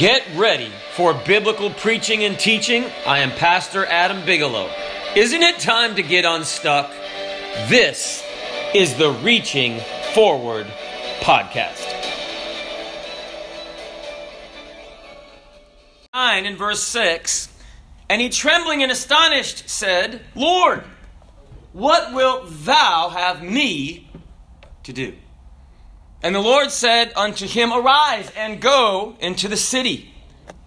Get ready for biblical preaching and teaching. I am Pastor Adam Bigelow. Isn't it time to get unstuck? This is the Reaching Forward podcast. 9 and verse 6. And he, trembling and astonished, said, Lord, what wilt thou have me to do? And the Lord said unto him, Arise and go into the city,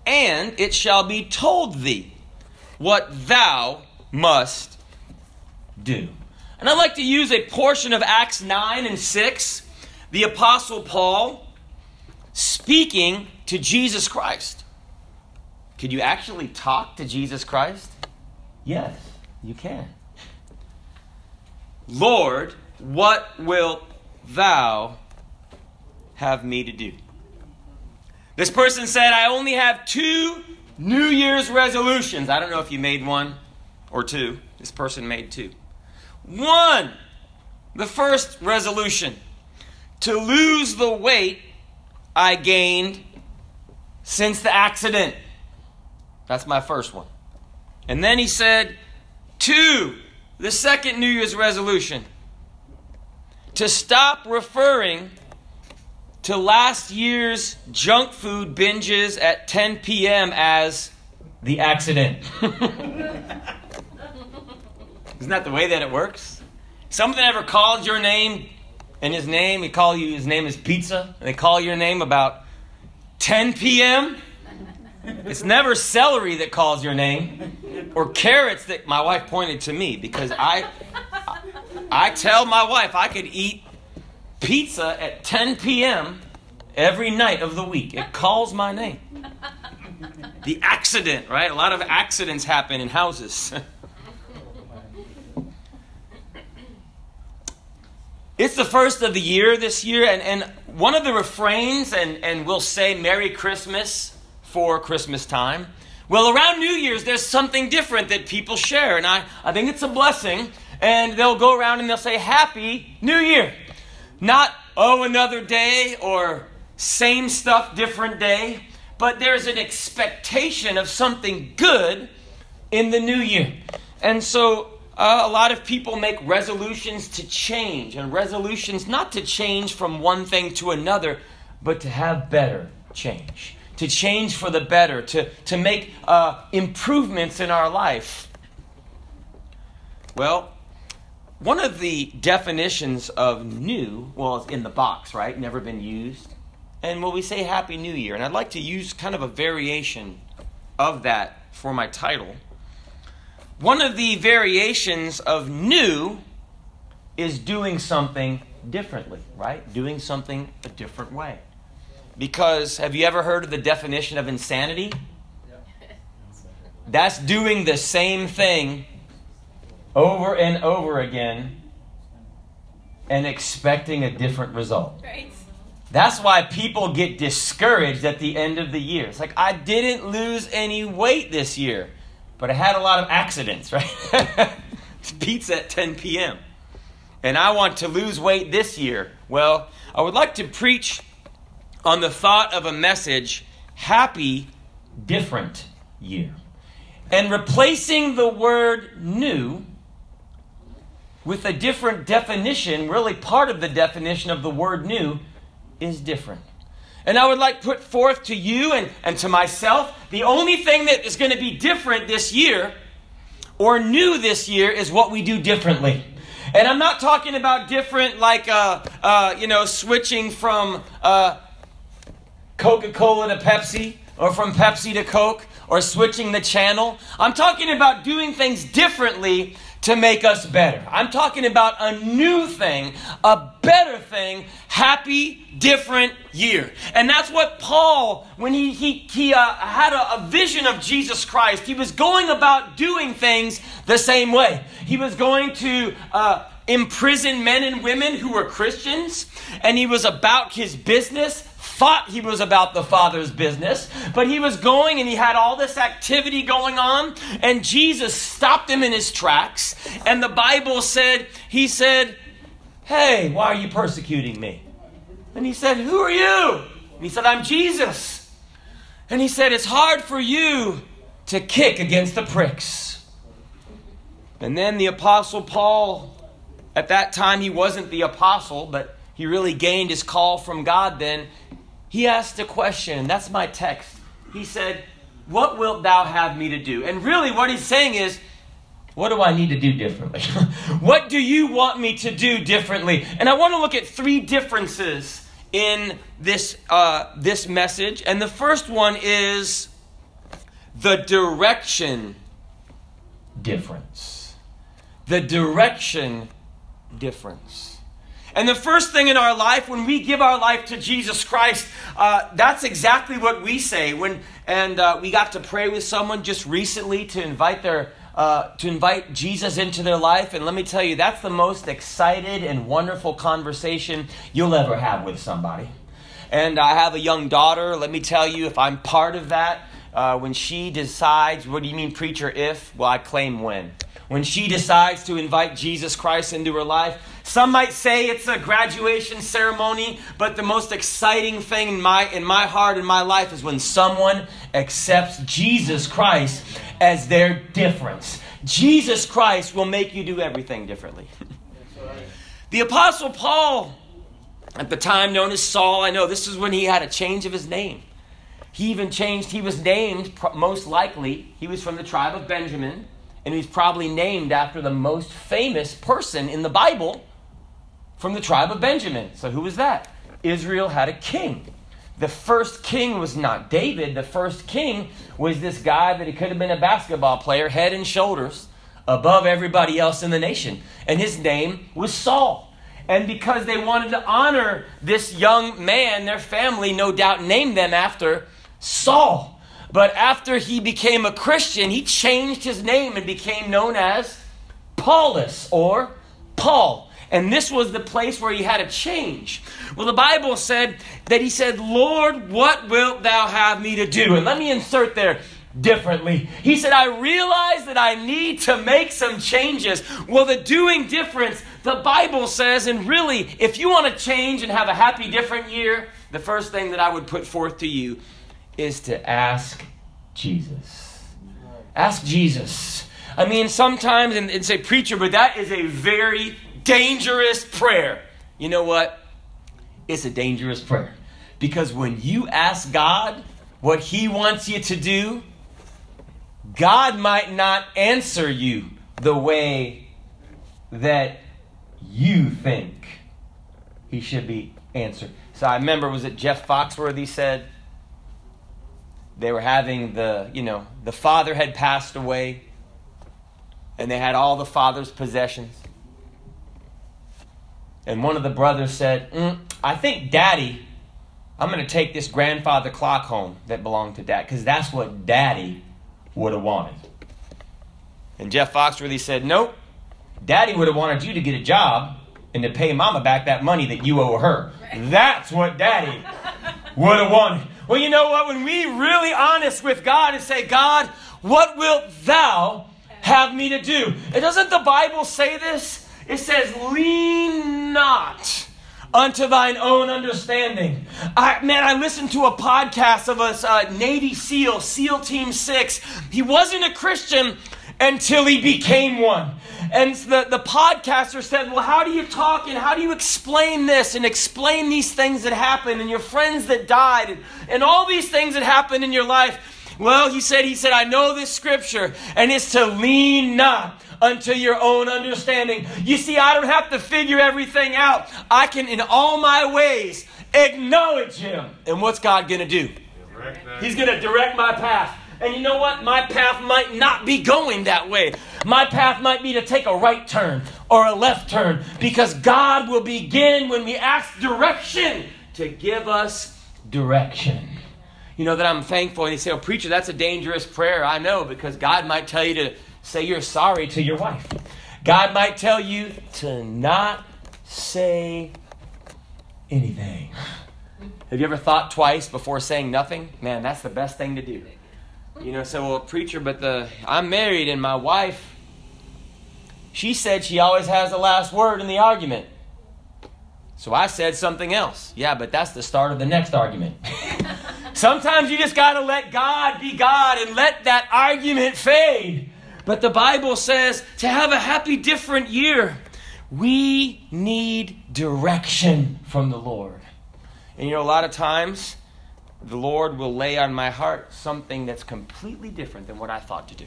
and it shall be told thee what thou must do. And I'd like to use a portion of Acts 9 and 6, the Apostle Paul speaking to Jesus Christ. Could you actually talk to Jesus Christ? Yes, you can. Lord, what wilt thou have me to do? This person said, I only have 2 New Year's resolutions. I don't know if you made one or 2. This person made 2. 1, the first resolution, to lose the weight I gained since the accident. That's my first one. And then he said, 2, the second New Year's resolution, to stop referring to last year's junk food binges at 10 p.m. as the accident. Isn't that the way that it works? Something ever called your name and his name, he call you, his name is pizza, and they call your name about 10 p.m.? It's never celery that calls your name or carrots that my wife pointed to me, because I tell my wife I could eat pizza at 10 p.m. every night of the week. It calls my name. The accident, right? A lot of accidents happen in houses. It's the first of the year this year, and one of the refrains, and we'll say Merry Christmas for Christmas time. Well, around New Year's, there's something different that people share, and I think it's a blessing, and they'll go around and they'll say Happy New Year. Not, oh, another day, or same stuff, different day, but there's an expectation of something good in the new year. And so a lot of people make resolutions to change, and resolutions not to change from one thing to another, but to have better change, to change for the better, to make improvements in our life. Well, one of the definitions of new, well, it's in the box, right? Never been used. And well, we say Happy New Year. And I'd like to use kind of a variation of that for my title. One of the variations of new is doing something differently, right? Doing something a different way. Because have you ever heard of the definition of insanity? That's doing the same thing over and over again and expecting a different result. Right. That's why people get discouraged at the end of the year. It's like, I didn't lose any weight this year, but I had a lot of accidents, right? It's pizza at 10 p.m. And I want to lose weight this year. Well, I would like to preach on the thought of a message, Happy Different Year. And replacing the word new with a different definition, really part of the definition of the word new is different. And I would like to put forth to you and to myself, the only thing that is going to be different this year or new this year is what we do differently. And I'm not talking about different like, switching from Coca-Cola to Pepsi or from Pepsi to Coke or switching the channel. I'm talking about doing things differently to make us better. I'm talking about a new thing, a better thing, happy, different year. And that's what Paul, when he had a vision of Jesus Christ, he was going about doing things the same way. He was going to imprison men and women who were Christians, and he was about his business. Thought he was about the Father's business, but he was going and he had all this activity going on, and Jesus stopped him in his tracks, and the Bible said, he said, hey, why are you persecuting me? And he said, who are you? And he said, I'm Jesus. And he said, it's hard for you to kick against the pricks. And then the Apostle Paul, at that time he wasn't the apostle, but he really gained his call from God then. He asked a question. That's my text. He said, what wilt thou have me to do? And really what he's saying is, what do I need to do differently? What do you want me to do differently? And I want to look at three differences in this message. And the first one is the direction difference. The direction difference. And the first thing in our life, when we give our life to Jesus Christ, that's exactly what we say. And we got to pray with someone just recently to invite their... to invite Jesus into their life. And let me tell you, that's the most excited and wonderful conversation you'll ever have with somebody. And I have a young daughter. Let me tell you, if I'm part of that, when she decides, what do you mean, preacher, if? Well, I claim when. When she decides to invite Jesus Christ into her life, some might say it's a graduation ceremony, but the most exciting thing in my heart, in my life, is when someone accepts Jesus Christ as their difference. Jesus Christ will make you do everything differently. Right. The Apostle Paul, at the time known as Saul, I know this is when he had a change of his name. He even changed, he was named, most likely, he was from the tribe of Benjamin, and he's probably named after the most famous person in the Bible from the tribe of Benjamin. So who was that? Israel had a king. The first king was not David. The first king was this guy that he could have been a basketball player, head and shoulders, above everybody else in the nation. And his name was Saul. And because they wanted to honor this young man, their family no doubt named them after Saul. But after he became a Christian, he changed his name and became known as Paulus or Paul. And this was the place where he had a change. Well, the Bible said that he said, Lord, what wilt thou have me to do? And let me insert there, differently. He said, I realize that I need to make some changes. Well, the doing difference, the Bible says, and really, if you want to change and have a happy different year, the first thing that I would put forth to you is to ask Jesus. Ask Jesus. I mean, sometimes, and say, preacher, but that is a very dangerous prayer. You know what? It's a dangerous prayer. Because when you ask God what He wants you to do, God might not answer you the way that you think He should be answered. So I remember, was it Jeff Foxworthy said, they were having the father had passed away and they had all the father's possessions. And one of the brothers said, I think daddy, I'm going to take this grandfather clock home that belonged to dad because that's what daddy would have wanted. And Jeff Foxworthy said, nope, daddy would have wanted you to get a job and to pay mama back that money that you owe her. That's what daddy would have wanted. Well, you know what? When we really honest with God and say, God, what wilt thou have me to do? And doesn't the Bible say this? It says, lean not unto thine own understanding. I listened to a podcast of a Navy SEAL, SEAL Team 6. He wasn't a Christian until he became one. And the podcaster said, well, how do you talk and how do you explain this and explain these things that happened and your friends that died and all these things that happened in your life? Well, he said, I know this scripture, and it's to lean not unto your own understanding. You see, I don't have to figure everything out. I can, in all my ways, acknowledge Him. And what's God going to do? He's going to direct my path. And you know what? My path might not be going that way. My path might be to take a right turn or a left turn, because God will begin, when we ask direction, to give us direction. You know that I'm thankful. And you say, oh, preacher, that's a dangerous prayer. I know, because God might tell you to say you're sorry to your wife. God might tell you to not say anything. Have you ever thought twice before saying nothing? Man, that's the best thing to do. You know, so, well, preacher, but I'm married and my wife, she said she always has the last word in the argument. So I said something else. Yeah, but that's the start of the next argument. Sometimes you just got to let God be God and let that argument fade. But the Bible says to have a happy, different year, we need direction from the Lord. And you know, a lot of times, the Lord will lay on my heart something that's completely different than what I thought to do.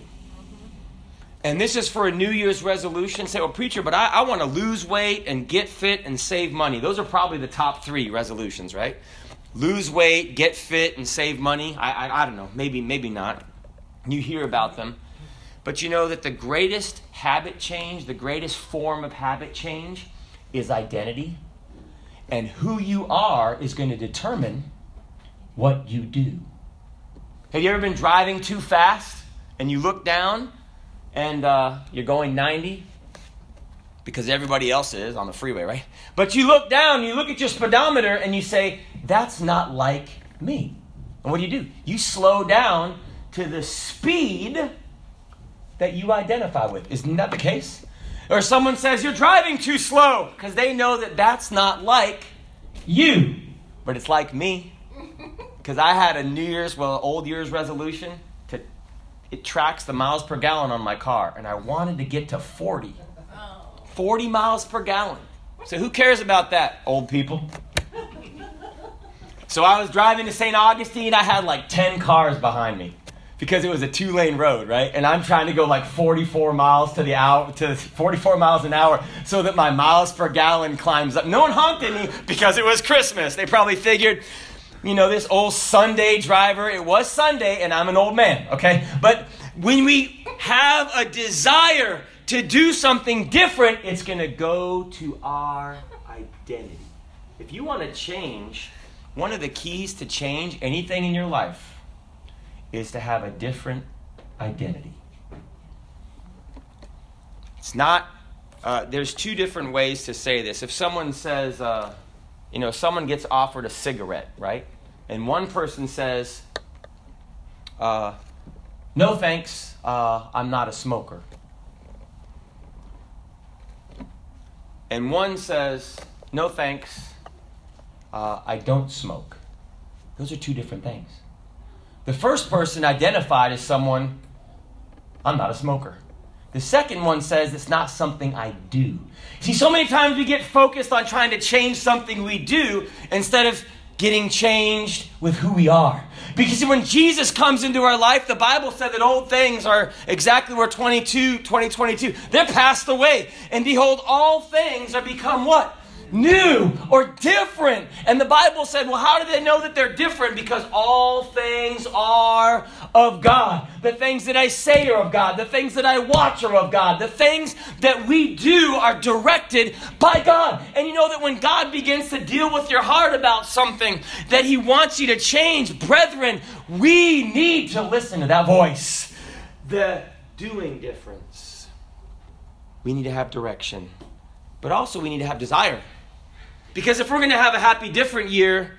And this is for a New Year's resolution. Say, well, preacher, but I want to lose weight and get fit and save money. Those are probably the top three resolutions, right? Lose weight, get fit, and save money. I don't know. Maybe not. You hear about them. But you know that the greatest habit change, the greatest form of habit change is identity. And who you are is going to determine what you do. Have you ever been driving too fast and you look down and you're going 90? Because everybody else is on the freeway, right? But you look down, you look at your speedometer and you say, that's not like me. And what do? You slow down to the speed that you identify with. Isn't that the case? Or someone says, you're driving too slow, because they know that that's not like you, but it's like me. Because I had a old year's resolution. It tracks the miles per gallon on my car. And I wanted to get to 40. 40 miles per gallon. So who cares about that, old people? So I was driving to St. Augustine. I had like 10 cars behind me because it was a two-lane road, right? And I'm trying to go like 44 miles an hour so that my miles per gallon climbs up. No one honked at me because it was Christmas. They probably figured, you know, this old Sunday driver, it was Sunday and I'm an old man, okay? But when we have a desire to do something different, it's going to go to our identity. If you want to change, one of the keys to change anything in your life is to have a different identity. It's not, there's two different ways to say this. If someone says, someone gets offered a cigarette, right? And one person says, no thanks, I'm not a smoker. And one says, no thanks, I don't smoke. Those are two different things. The first person identified as someone, I'm not a smoker. The second one says it's not something I do. See, so many times we get focused on trying to change something we do instead of getting changed with who we are. Because when Jesus comes into our life, the Bible said that old things are exactly where 2022. They're passed away. And behold, all things are become what? New or different. And the Bible said, well, how do they know that they're different? Because all things are of God. The things that I say are of God. The things that I watch are of God. The things that we do are directed by God. And you know that when God begins to deal with your heart about something that he wants you to change, brethren, we need to listen to that voice. The doing difference. We need to have direction. But also we need to have desire. Because if we're going to have a happy, different year,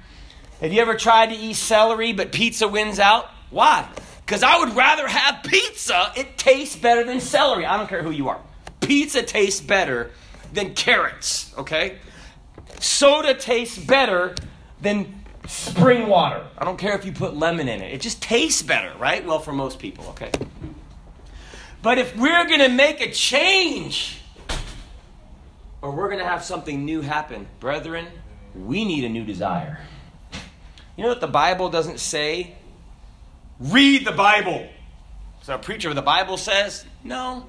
have you ever tried to eat celery but pizza wins out? Why? Because I would rather have pizza. It tastes better than celery. I don't care who you are. Pizza tastes better than carrots, okay? Soda tastes better than spring water. I don't care if you put lemon in it. It just tastes better, right? Well, for most people, okay? But if we're going to make a change, or we're going to have something new happen, brethren, we need a new desire. You know that the Bible doesn't say, read the Bible. So a preacher of the Bible says, no,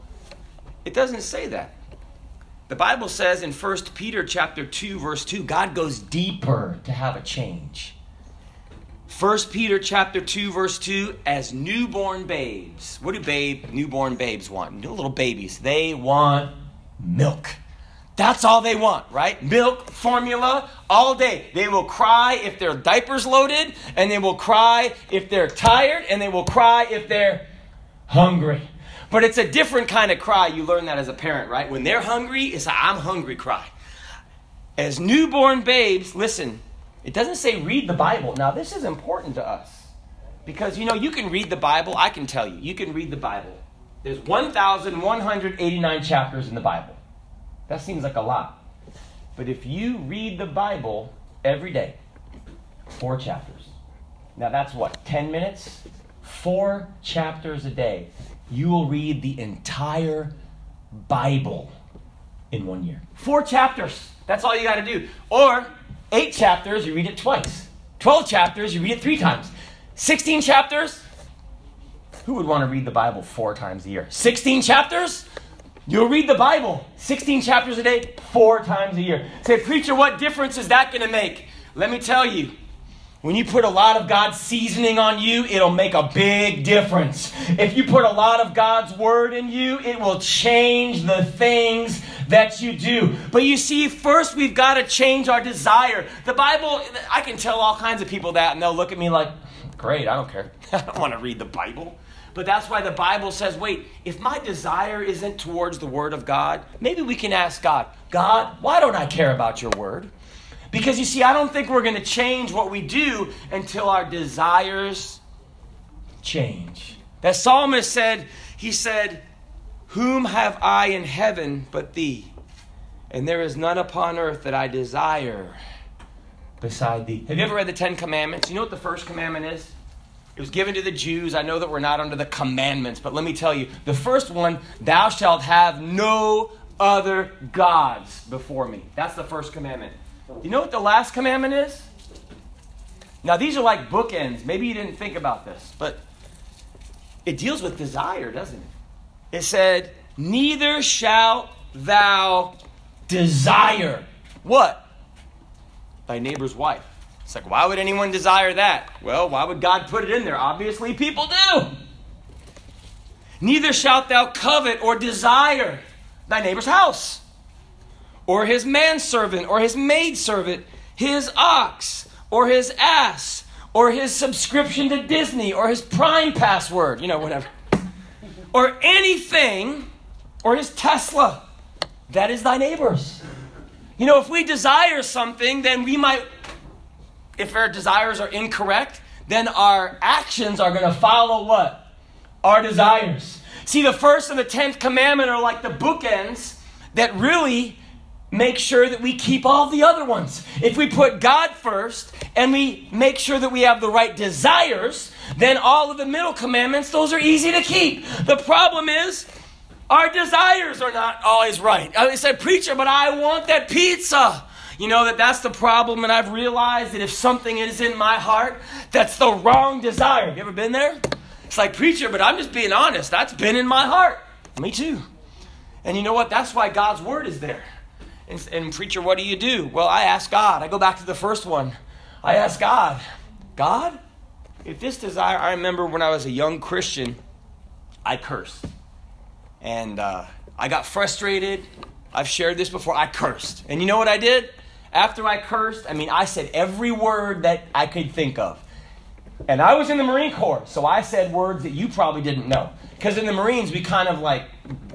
it doesn't say that. The Bible says in 1 Peter chapter 2, verse 2, God goes deeper to have a change. 1 Peter chapter 2, verse 2, as newborn babes. What do newborn babes want? Little babies. They want milk. That's all they want, right? Milk, formula, all day. They will cry if their diaper's loaded, and they will cry if they're tired, and they will cry if they're hungry. But it's a different kind of cry. You learn that as a parent, right? When they're hungry, it's a I'm hungry cry. As newborn babes, listen, it doesn't say read the Bible. Now, this is important to us because, you know, you can read the Bible. I can tell you, you can read the Bible. There's 1,189 chapters in the Bible. That seems like a lot. But if you read the Bible every day, 4 chapters, Now that's what, 10 minutes? 4 chapters a day. You will read the entire Bible in 1 year. 4 chapters. That's all you got to do. Or 8 chapters, you read it twice. 12 chapters, you read it 3 times. 16 chapters? Who would want to read the Bible 4 times a year? 16 chapters? You'll read the Bible 16 chapters a day, 4 times a year. Say, preacher, what difference is that going to make? Let me tell you. When you put a lot of God's seasoning on you, it'll make a big difference. If you put a lot of God's word in you, it will change the things that you do. But you see, first we've got to change our desire. The Bible, I can tell all kinds of people that, and they'll look at me like, great, I don't care. I don't want to read the Bible. But that's why the Bible says, wait, if my desire isn't towards the word of God, maybe we can ask God, God, why don't I care about your word? Because you see, I don't think we're going to change what we do until our desires change. That psalmist said, he said, whom have I in heaven but thee? And there is none upon earth that I desire beside thee. Have you ever read the Ten Commandments? You know what the first commandment is? It was given to the Jews. I know that we're not under the commandments, but let me tell you. The first one, thou shalt have no other gods before me. That's the first commandment. You know what the last commandment is? Now, these are like bookends. Maybe you didn't think about this, but it deals with desire, doesn't it? It said, neither shalt thou desire what? Thy neighbor's wife. It's like, why would anyone desire that? Well, why would God put it in there? Obviously, people do. Neither shalt thou covet or desire thy neighbor's house, or his manservant, or his maidservant, his ox, or his ass, or his subscription to Disney, or his Prime password, you know, whatever. Or anything, or his Tesla. That is thy neighbor's. You know, if we desire something, then we might, if our desires are incorrect, then our actions are going to follow what? Our desires. See, the first and the 10th commandment are like the bookends that really make sure that we keep all the other ones. If we put God first and we make sure that we have the right desires, then all of the middle commandments, those are easy to keep. The problem is our desires are not always right. I said, preacher, but I want that pizza. You know, that's the problem, and I've realized that if something is in my heart, that's the wrong desire. Have you ever been there? It's like, preacher, but I'm just being honest. That's been in my heart. Me too. And you know what? That's why God's word is there. And preacher, what do you do? Well, I ask God. I go back to the first one. I ask God. God, if this desire, I remember when I was a young Christian, I cursed. And I got frustrated. I've shared this before. I cursed. And you know what I did? After I cursed, I said every word that I could think of. And I was in the Marine Corps, so I said words that you probably didn't know. Because in the Marines, we kind of like,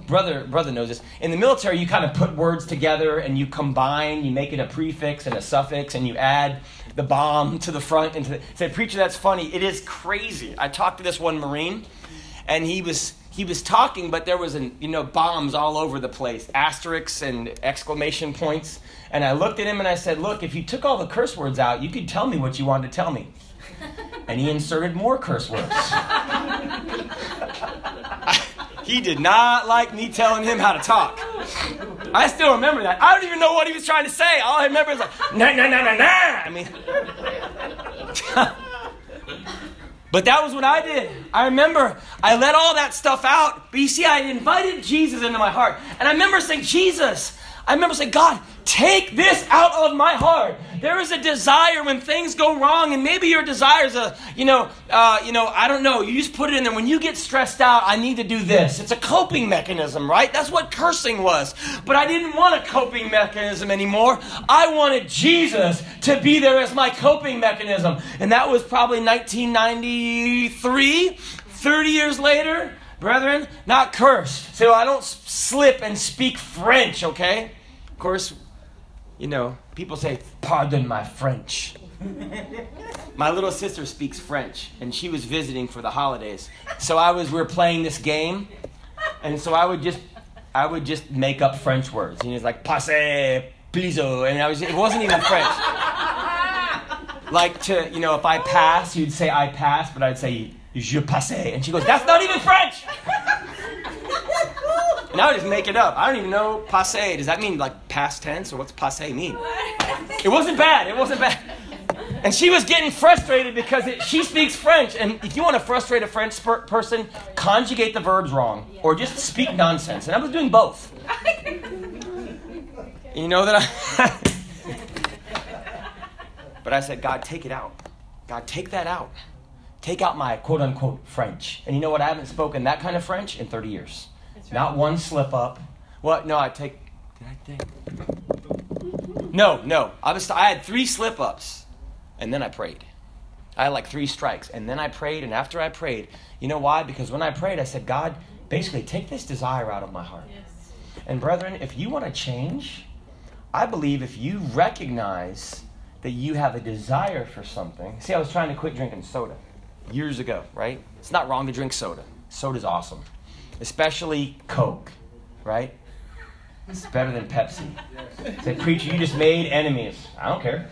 brother knows this. In the military, you kind of put words together and you combine, you make it a prefix and a suffix, and you add the bomb to the front. And said, preacher, that's funny. It is crazy. I talked to this one Marine, and he was talking, but there was bombs all over the place, asterisks and exclamation points. And I looked at him and I said, look, if you took all the curse words out, you could tell me what you wanted to tell me. And he inserted more curse words. He did not like me telling him how to talk. I still remember that. I don't even know what he was trying to say. All I remember is like, nah, nah, nah, nah, nah. But that was what I did. I remember I let all that stuff out. But you see, I invited Jesus into my heart. And I remember saying, God, take this out of my heart. There is a desire when things go wrong, and maybe your desire is I don't know. You just put it in there. When you get stressed out, I need to do this. It's a coping mechanism, right? That's what cursing was. But I didn't want a coping mechanism anymore. I wanted Jesus to be there as my coping mechanism. And that was probably 1993, 30 years later. Brethren, not cursed. So I don't slip and speak French, okay? Of course, people say, pardon my French. My little sister speaks French, and she was visiting for the holidays. So we were playing this game, and so I would just make up French words. And it's like, passe, pliso, and it wasn't even French. like to, you know, if I pass, you'd say I pass, but I'd say je passe. And she goes, that's not even French. And I would just make it up. I don't even know passe. Does that mean like past tense, or what's passe mean? It wasn't bad. It wasn't bad. And she was getting frustrated because she speaks French. And if you want to frustrate a French person, conjugate the verbs wrong or just speak nonsense. And I was doing both. You know that But I said, God, take it out. God, take that out. Take out my quote-unquote French. And you know what? I haven't spoken that kind of French in 30 years. Not one slip up. What? No, No. I had 3 slip ups, and then I prayed. I had like 3 strikes, and then I prayed. And after I prayed, you know why? Because when I prayed, I said, God, basically take this desire out of my heart. Yes. And brethren, if you want to change, I believe if you recognize that you have a desire for something. See, I was trying to quit drinking soda years ago, right? It's not wrong to drink soda. Soda's awesome. Especially Coke, right? It's better than Pepsi. Say, preacher, you just made enemies. I don't care.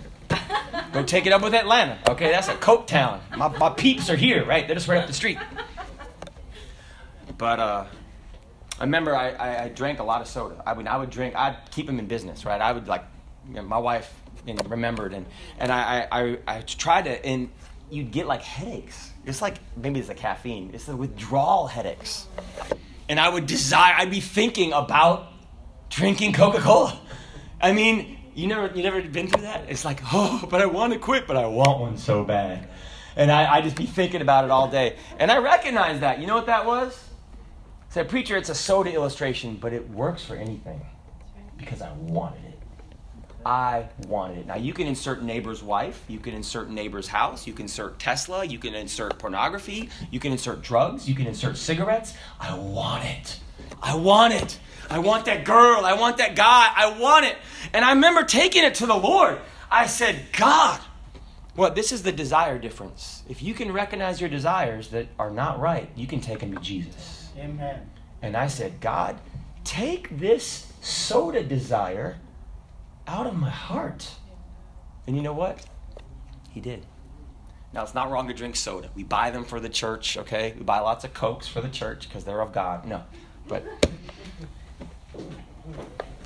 Go take it up with Atlanta. Okay, that's a Coke town. My peeps are here, right? They're just right up the street. But I remember I drank a lot of soda. I would drink. I'd keep them in business, right? I would like, you know, my wife remembered. And I tried to, and you'd get like headaches. It's like, maybe it's the caffeine. It's the withdrawal headaches. And I would I'd be thinking about drinking Coca-Cola. I mean, you never been through that? It's like, oh, but I want to quit, but I want one so bad. And I just be thinking about it all day. And I recognize that. You know what that was? I said, preacher, it's a soda illustration, but it works for anything because I wanted it. I wanted it. Now, you can insert neighbor's wife. You can insert neighbor's house. You can insert Tesla. You can insert pornography. You can insert drugs. You can insert cigarettes. I want it. I want it. I want that girl. I want that guy. I want it. And I remember taking it to the Lord. I said, God, well, this is the desire difference. If you can recognize your desires that are not right, you can take them to Jesus. Amen. And I said, God, take this soda desire out of my heart. And you know what? He did. Now, it's not wrong to drink soda. We buy them for the church, okay? We buy lots of Cokes for the church because they're of God. No.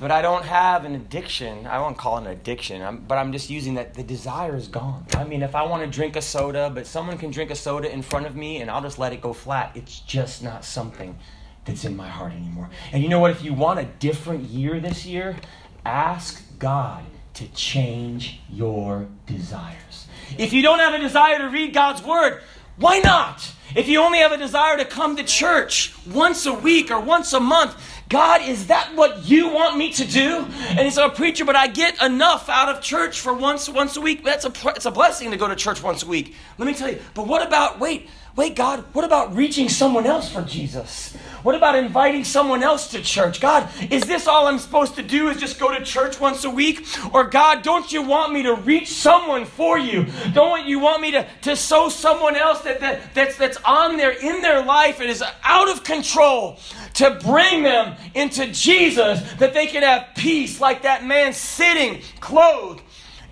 But I don't have an addiction. I won't call it an addiction. I'm just using that the desire is gone. I mean, if I want to drink a soda, but someone can drink a soda in front of me and I'll just let it go flat. It's just not something that's in my heart anymore. And you know what? If you want a different year this year, ask God to change your desires. If you don't have a desire to read God's word, why not? If you only have a desire to come to church once a week or once a month, God, is that what you want me to do? And he's a preacher, but I get enough out of church for once a week. It's a blessing to go to church once a week. Let me tell you, but what about, wait, God, what about reaching someone else for Jesus? What about inviting someone else to church? God, is this all I'm supposed to do is just go to church once a week? Or God, don't you want me to reach someone for you? Don't you want me to sow someone else that's on there in their life and is out of control to bring them into Jesus, that they can have peace like that man sitting, clothed,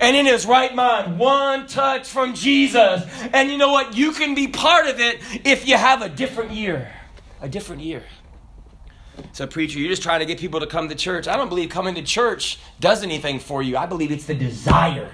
and in his right mind, one touch from Jesus. And you know what? You can be part of it if you have a different year. A different year. So, preacher, you're just trying to get people to come to church. I don't believe coming to church does anything for you. I believe it's the desire.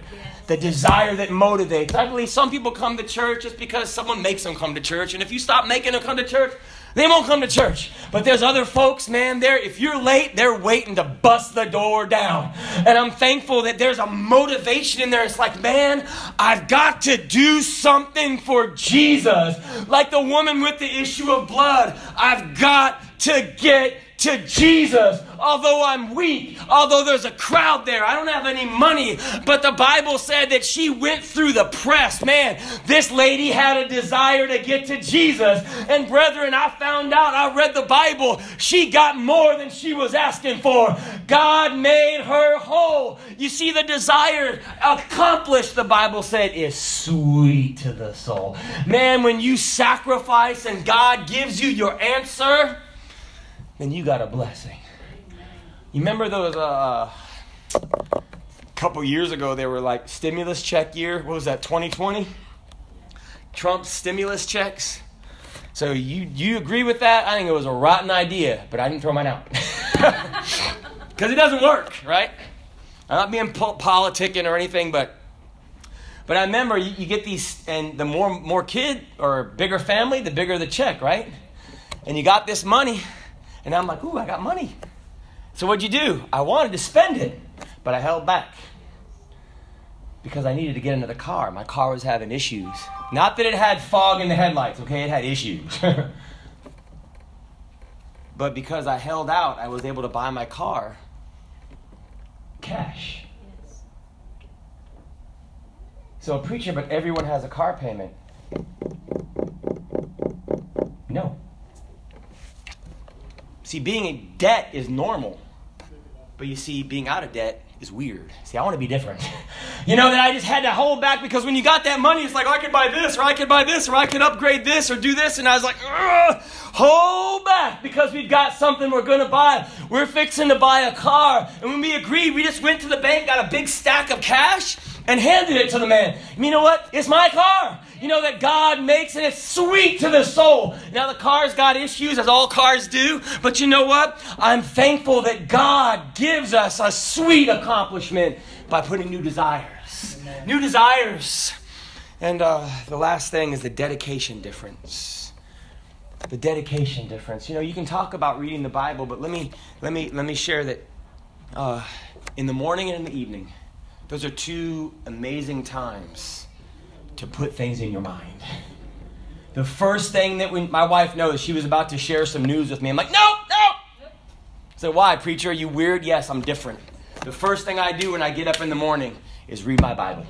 The desire that motivates. I believe some people come to church just because someone makes them come to church. And if you stop making them come to church, they won't come to church. But there's other folks, man, if you're late, they're waiting to bust the door down. And I'm thankful that there's a motivation in there. It's like, man, I've got to do something for Jesus. Like the woman with the issue of blood. I've got to get to Jesus, although I'm weak, although there's a crowd there, I don't have any money, but the Bible said that she went through the press. Man, this lady had a desire to get to Jesus, and brethren, I found out, I read the Bible, she got more than she was asking for. God made her whole. You see, the desire accomplished, the Bible said, is sweet to the soul. Man, when you sacrifice and God gives you your answer, then you got a blessing. You remember those couple years ago, they were like stimulus check year. What was that, 2020? Trump's stimulus checks. So you agree with that? I think it was a rotten idea, but I didn't throw mine out. Because it doesn't work, right? I'm not being politicking or anything, but I remember you get these, and the more kid or bigger family, the bigger the check, right? And you got this money, and I'm like, ooh, I got money. So what'd you do? I wanted to spend it, but I held back because I needed to get another car. My car was having issues. Not that it had fog in the headlights, okay? It had issues. But because I held out, I was able to buy my car cash. Yes. So a preacher, but everyone has a car payment. No. See, being in debt is normal. But you see, being out of debt is weird. See, I want to be different. You know, that I just had to hold back because when you got that money, it's like, I could buy this, or I could buy this, or I could upgrade this, or do this. And I was like, hold back because we've got something we're going to buy. We're fixing to buy a car. And when we agreed, we just went to the bank, got a big stack of cash, and handed it to the man. And you know what? It's my car. You know that God makes, and it's sweet to the soul. Now the car's got issues, as all cars do. But you know what? I'm thankful that God gives us a sweet accomplishment by putting new desires. Amen. New desires. And the last thing is the dedication difference. The dedication difference. You know, you can talk about reading the Bible, but let me share that in the morning and in the evening. Those are two amazing times to put things in your mind. The first thing that my wife knows, she was about to share some news with me. I'm like, no. So why, preacher? Are you weird? Yes, I'm different. The first thing I do when I get up in the morning is read my Bible.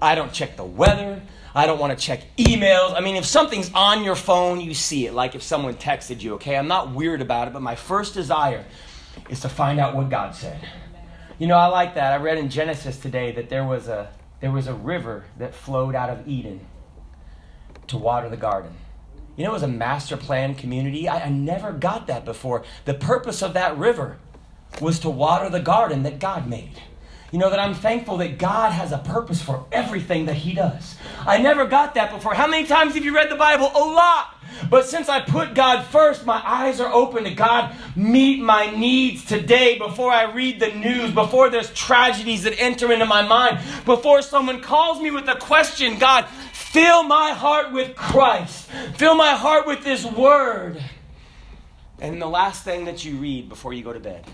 I don't check the weather. I don't want to check emails. I mean, if something's on your phone, you see it. Like if someone texted you, okay? I'm not weird about it, but my first desire is to find out what God said. You know, I like that. I read in Genesis today that there was a river that flowed out of Eden to water the garden. You know, it was a master plan community. I never got that before. The purpose of that river was to water the garden that God made. You know, that I'm thankful that God has a purpose for everything that He does. I never got that before. How many times have you read the Bible? A lot. But since I put God first, my eyes are open to God. Meet my needs today before I read the news, before there's tragedies that enter into my mind, before someone calls me with a question. God, fill my heart with Christ. Fill my heart with His Word. And the last thing that you read before you go to bed.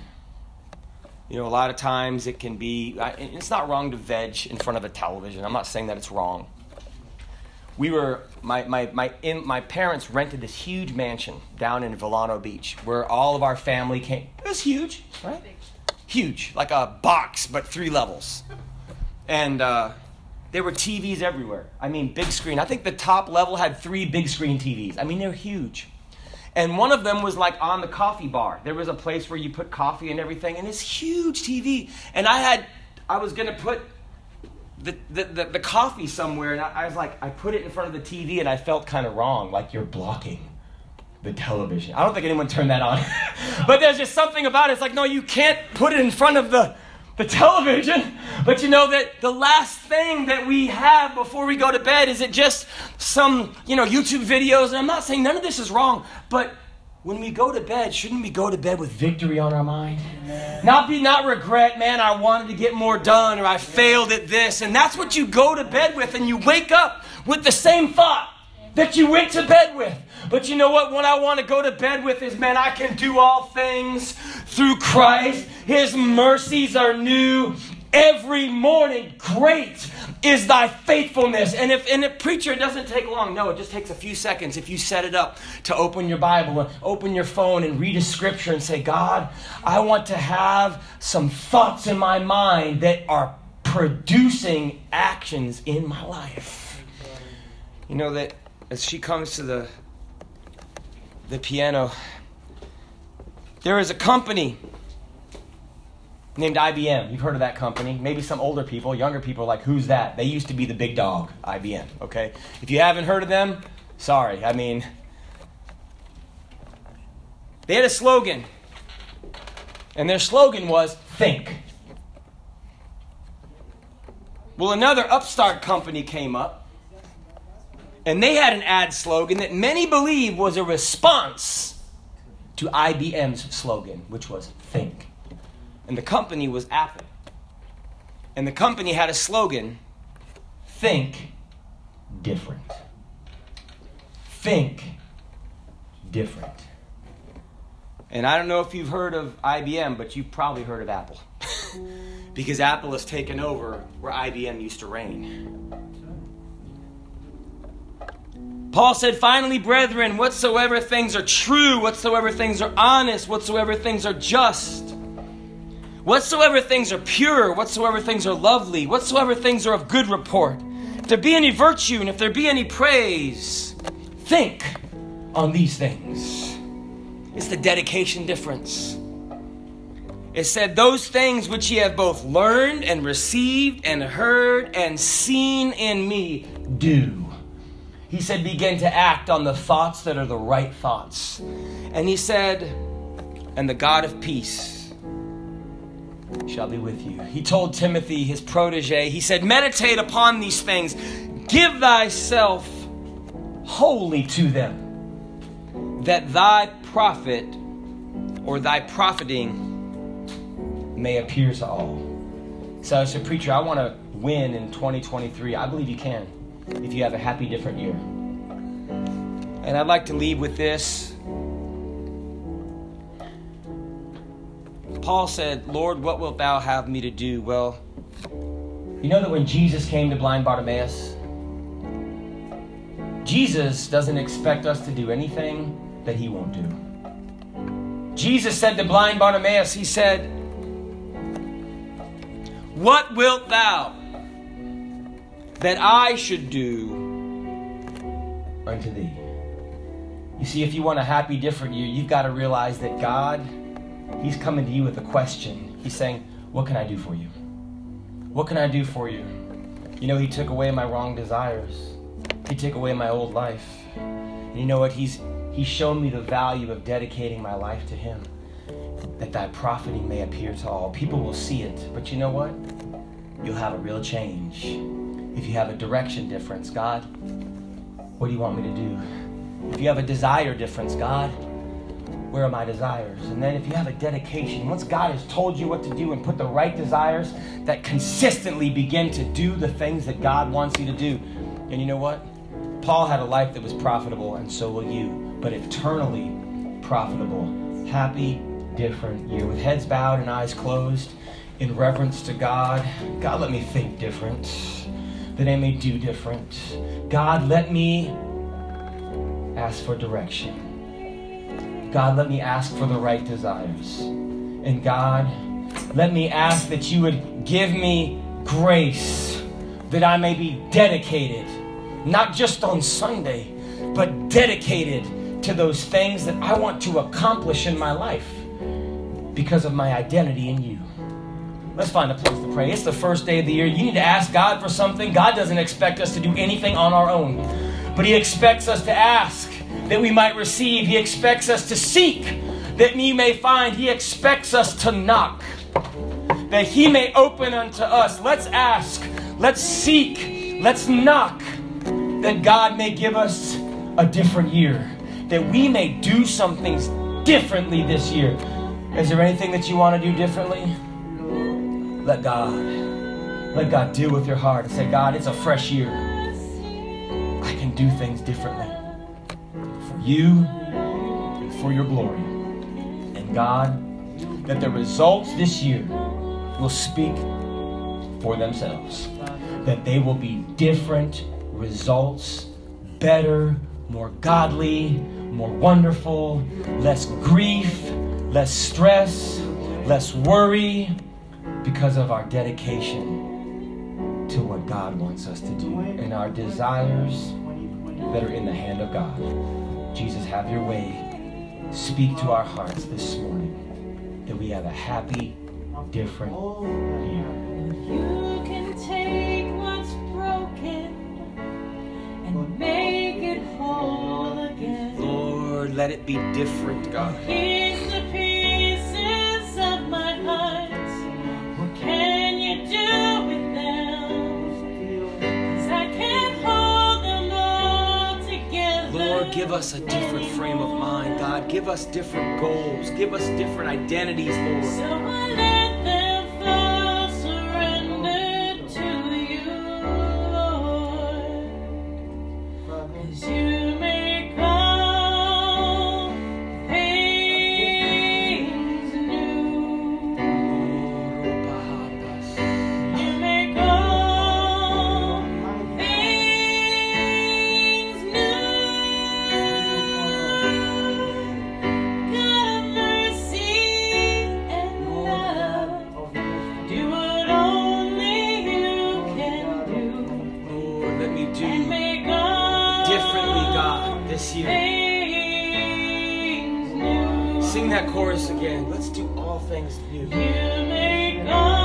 You know, a lot of times it can be, it's not wrong to veg in front of a television. I'm not saying that it's wrong. We were, my parents rented this huge mansion down in Villano Beach where all of our family came. It was huge, right? Huge, like a box, but 3 levels. And there were TVs everywhere. I mean, big screen. I think the top level had 3 big screen TVs. I mean, they're huge. And one of them was like on the coffee bar. There was a place where you put coffee and everything, and this huge TV. And I was going to put the coffee somewhere, and I was like, I put it in front of the TV, and I felt kind of wrong, like you're blocking the television. I don't think anyone turned that on. But there's just something about it. It's like, no, you can't put it in front of the television. But you know that the last thing that we have before we go to bed is it just some, you know, YouTube videos. And I'm not saying none of this is wrong, but when we go to bed, shouldn't we go to bed with victory on our mind? Amen. Not regret, man, I wanted to get more done, or I failed at this. And that's what you go to bed with, and you wake up with the same thought that you went to bed with. But you know what? What I want to go to bed with is, man, I can do all things through Christ. His mercies are new every morning. Great is thy faithfulness. And if preacher, it doesn't take long. No, it just takes a few seconds if you set it up to open your Bible and open your phone and read a scripture and say, God, I want to have some thoughts in my mind that are producing actions in my life. You know that as she comes to the piano, there is a company named IBM. You've heard of that company. Maybe some older people, younger people are like, who's that? They used to be the big dog, IBM, okay? If you haven't heard of them, sorry. I mean, they had a slogan, and their slogan was, think. Well, another upstart company came up, and they had an ad slogan that many believe was a response to IBM's slogan, which was think. And the company was Apple. And the company had a slogan, think different. Think different. And I don't know if you've heard of IBM, but you've probably heard of Apple. Because Apple has taken over where IBM used to reign. Paul said, finally, brethren, whatsoever things are true, whatsoever things are honest, whatsoever things are just, whatsoever things are pure, whatsoever things are lovely, whatsoever things are of good report, if there be any virtue and if there be any praise, think on these things. It's the dedication difference. It said, those things which ye have both learned and received and heard and seen in me, do. He said, begin to act on the thoughts that are the right thoughts. And he said, and the God of peace shall be with you. He told Timothy, his protege, he said, meditate upon these things. Give thyself wholly to them, that thy profit or thy profiting may appear to all. So I said, preacher, I want to win in 2023. I believe you can if you have a happy, different year. And I'd like to leave with this. Paul said, Lord, what wilt thou have me to do? Well, you know that when Jesus came to blind Bartimaeus, Jesus doesn't expect us to do anything that he won't do. Jesus said to blind Bartimaeus, he said, what wilt thou that I should do unto thee? You see, if you want a happy, different year, you've got to realize that God, he's coming to you with a question. He's saying, what can I do for you? What can I do for you? You know, he took away my wrong desires. He took away my old life. And you know what? He's shown me the value of dedicating my life to him, that thy profiting may appear to all. People will see it, but you know what? You'll have a real change. If you have a direction difference, God, what do you want me to do? If you have a desire difference, God, where are my desires? And then if you have a dedication, once God has told you what to do and put the right desires, that consistently begin to do the things that God wants you to do. And you know what? Paul had a life that was profitable, and so will you, but eternally profitable, happy, different year. With heads bowed and eyes closed, in reverence to God, God, let me think different, that I may do different. God, let me ask for direction. God, let me ask for the right desires. And God, let me ask that you would give me grace, that I may be dedicated, not just on Sunday, but dedicated to those things that I want to accomplish in my life, because of my identity in you. Let's find a place to pray. It's the first day of the year. You need to ask God for something. God doesn't expect us to do anything on our own, but he expects us to ask that we might receive. He expects us to seek that we may find. He expects us to knock that he may open unto us. Let's ask, let's seek, let's knock that God may give us a different year, that we may do some things differently this year. Is there anything that you want to do differently? Let God deal with your heart and say, God, it's a fresh year. I can do things differently for you and for your glory. And God, that the results this year will speak for themselves, that they will be different results, better, more godly, more wonderful, less grief, less stress, less worry, because of our dedication to what God wants us to do and our desires that are in the hand of God. Jesus, have your way. Speak to our hearts this morning that we have a happy, different year. You can take what's broken and make it whole again. Lord, let it be different, God. What can you do with them? us a different frame of mind, God. Give us different goals. Give us different identities, Lord. Sing that chorus again. Let's do all things new. You make all